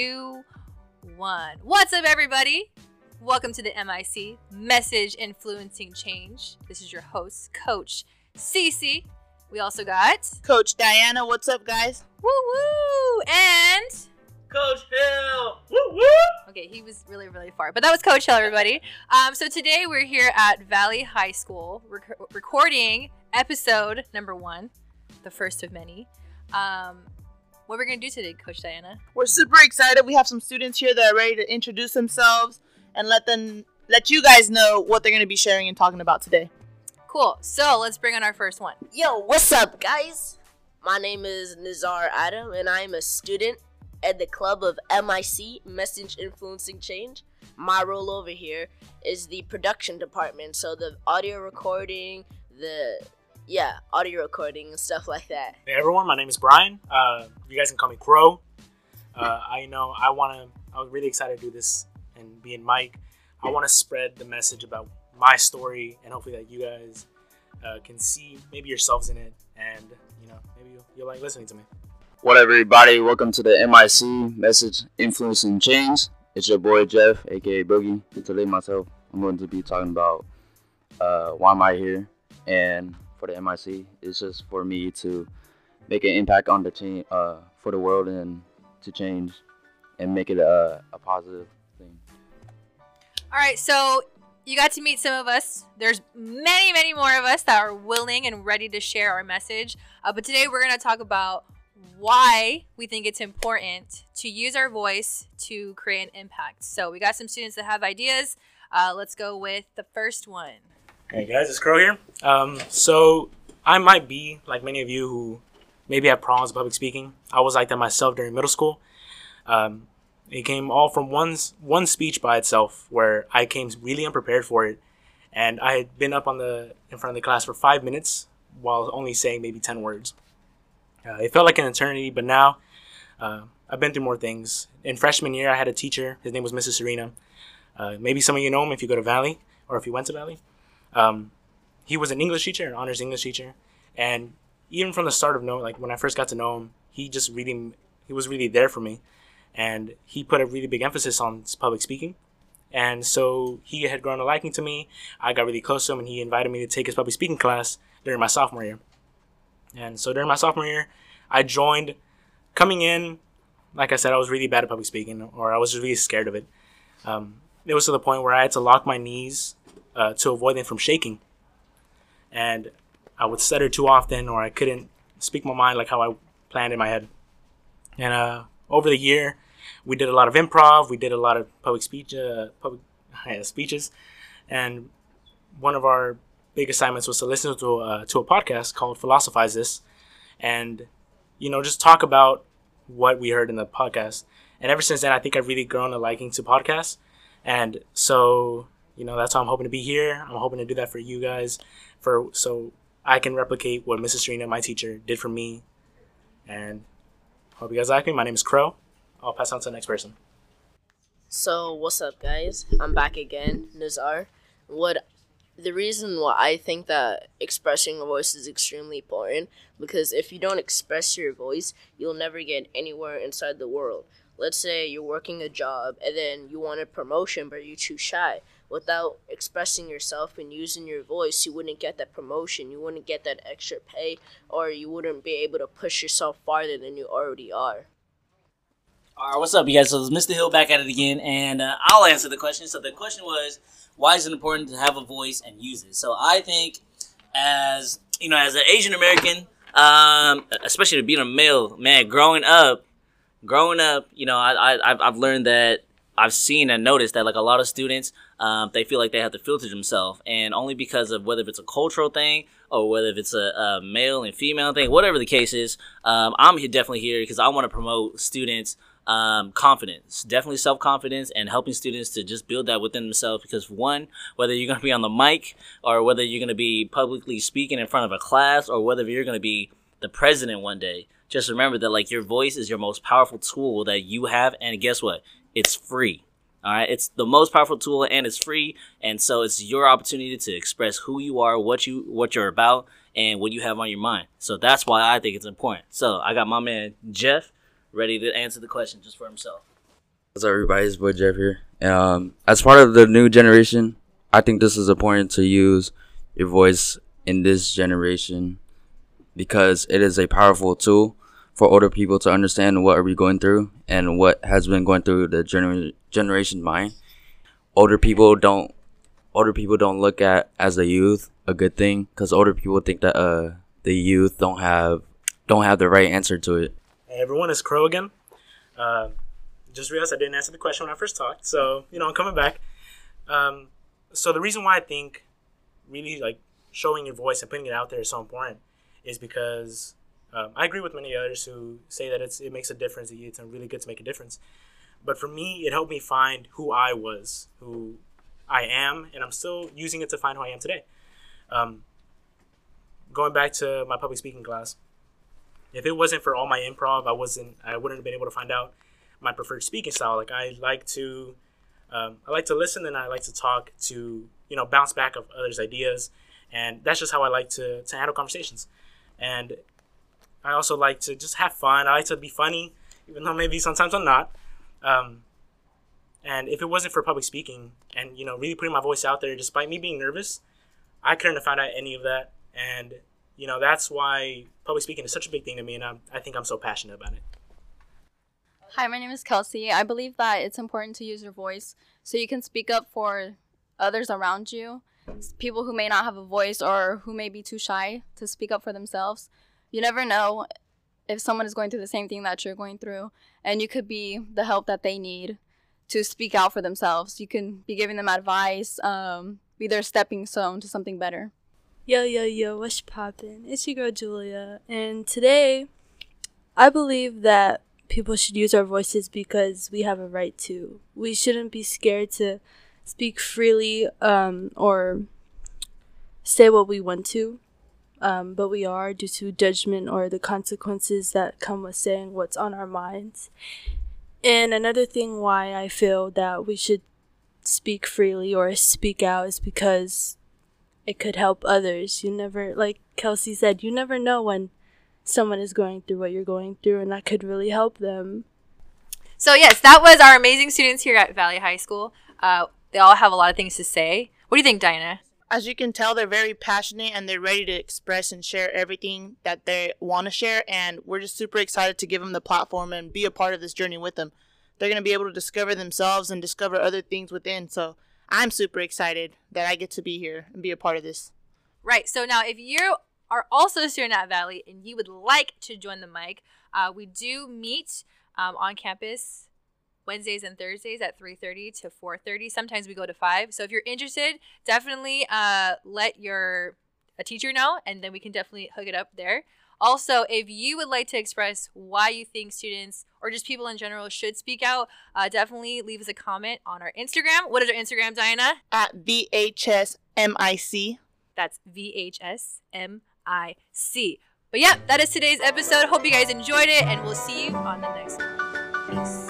2, 1. What's up, everybody? Welcome to the MIC, Message Influencing Change. This is your host, Coach Cece. We also got Coach Diana. What's up, guys? Woo woo! And Coach Hill. Woo woo! Okay, he was really, really far, but that was Coach Hill, everybody. So today we're here at Valley High School recording episode number 1, the first of many. What we're going to do today, Coach Diana? We're super excited. We have some students here that are ready to introduce themselves and let you guys know what they're going to be sharing and talking about today. Cool. So let's bring on our first one. Yo, what's up, guys? My name is Nizar Adam, and I'm a student at the club of MIC, Message Influencing Change. My role over here is the production department, so the audio recording, audio recording and stuff like that. Hey everyone, my name is Brian. You guys can call me Crow. I was really excited to do this and be in Mike. I want to spread the message about my story and hopefully that you guys can see maybe yourselves in it, and you know, maybe you'll like listening to me. What up, everybody? Welcome to the MIC, Message Influencing Change. It's your boy Jeff, aka Boogie. And today myself, I'm going to be talking about why am I here, and for the MIC, it's just for me to make an impact on the change for the world and to change and make it a positive thing. All right, so you got to meet some of us. There's many, many more of us that are willing and ready to share our message. But today we're going to talk about why we think it's important to use our voice to create an impact. So we got some students that have ideas. Let's go with the first one. Hey guys, it's Crow here. So I might be like many of you who maybe have problems with public speaking. I was like that myself during middle school. It came all from one speech by itself where I came really unprepared for it. And I had been up in front of the class for 5 minutes while only saying maybe 10 words. It felt like an eternity, but now I've been through more things. In freshman year, I had a teacher. His name was Mrs. Serena. Maybe some of you know him if you go to Valley or if you went to Valley. He was an English teacher, an honors English teacher, and even from the start of when I first got to know him, he was really there for me, and he put a really big emphasis on public speaking, and so he had grown a liking to me. I got really close to him, and he invited me to take his public speaking class during my sophomore year, and so during my sophomore year, I joined. Coming in, like I said, I was really bad at public speaking, or I was really scared of it. It was to the point where I had to lock my knees to avoid them from shaking, and I would stutter too often, or I couldn't speak my mind like how I planned in my head. And over the year, we did a lot of improv, we did a lot of public speeches, and one of our big assignments was to listen to a podcast called Philosophize This, and just talk about what we heard in the podcast. And ever since then, I think I've really grown a liking to podcasts, and so. That's how I'm hoping to be here. I'm hoping to do that for you guys, so I can replicate what Mrs. Serena, my teacher, did for me. And hope you guys like me. My name is Crow. I'll pass on to the next person. So what's up, guys? I'm back again, Nazar. The reason why I think that expressing your voice is extremely important, because if you don't express your voice, you'll never get anywhere inside the world. Let's say you're working a job and then you want a promotion, but you're too shy. Without expressing yourself and using your voice, you wouldn't get that promotion, you wouldn't get that extra pay, or you wouldn't be able to push yourself farther than you already are. All right, what's up, you guys? So it's Mr. Hill back at it again, and I'll answer the question. So the question was, why is it important to have a voice and use it? So I think as an Asian American, especially to be a male, man, growing up, I've learned that I've seen and noticed that a lot of students, they feel like they have to filter themselves, and only because of whether it's a cultural thing or whether it's a male and female thing, whatever the case is, I'm definitely here because I want to promote students' confidence, definitely self-confidence, and helping students to just build that within themselves, because one, whether you're going to be on the mic or whether you're going to be publicly speaking in front of a class or whether you're going to be the president one day, just remember that your voice is your most powerful tool that you have, and guess what? It's free. All right, it's the most powerful tool and it's free, and so it's your opportunity to express who you are, what you're about, and what you have on your mind. So that's why I think it's important. So I got my man Jeff ready to answer the question just for himself. What's up, everybody? It's boy Jeff here. As part of the new generation, I think this is important to use your voice in this generation because it is a powerful tool for older people to understand what are we going through and what has been going through the generation mind. Older people don't look at as a youth a good thing because older people think that the youth don't have the right answer to it. Hey everyone, it's Crow again. Just realized I didn't answer the question when I first talked, so I'm coming back. So the reason why I think really showing your voice and putting it out there is so important is because I agree with many others who say that it makes a difference. It's really good to make a difference, but for me, it helped me find who I was, who I am, and I'm still using it to find who I am today. Going back to my public speaking class, if it wasn't for all my improv, I wouldn't have been able to find out my preferred speaking style. I like to listen and I like to talk to, bounce back of others' ideas. And that's just how I like to handle conversations. And I also like to just have fun. I like to be funny, even though maybe sometimes I'm not. And if it wasn't for public speaking and, really putting my voice out there, despite me being nervous, I couldn't have found out any of that. And, that's why public speaking is such a big thing to me. And I think I'm so passionate about it. Hi, my name is Kelsey. I believe that it's important to use your voice so you can speak up for others around you, people who may not have a voice or who may be too shy to speak up for themselves. You never know if someone is going through the same thing that you're going through, and you could be the help that they need to speak out for themselves. You can be giving them advice, be their stepping stone to something better. Yo, yo, yo, what's poppin'? It's your girl, Julia. And today, I believe that people should use our voices because we have a right to. We shouldn't be scared to speak freely or say what we want to, but we are due to judgment or the consequences that come with saying what's on our minds. And another thing why I feel that we should speak freely or speak out is because it could help others. You never, like Kelsey said, you never know when someone is going through what you're going through, and that could really help them. So yes, that was our amazing students here at Valley High School. They all have a lot of things to say. What do you think, Diana? As you can tell, they're very passionate and they're ready to express and share everything that they want to share, and we're just super excited to give them the platform and be a part of this journey with them. They're going to be able to discover themselves and discover other things within, so I'm super excited that I get to be here and be a part of this. Right, so now if you are also a student at Valley and you would like to join the mic, we do meet on campus Wednesdays and Thursdays at 3:30 to 4:30. Sometimes we go to 5. So if you're interested, definitely let a teacher know, and then we can definitely hook it up there. Also, if you would like to express why you think students or just people in general should speak out, definitely leave us a comment on our Instagram. What is our Instagram, Diana? At VHSMIC. That's VHSMIC. I see. But yeah, that is today's episode. Hope you guys enjoyed it, and we'll see you on the next one. Peace.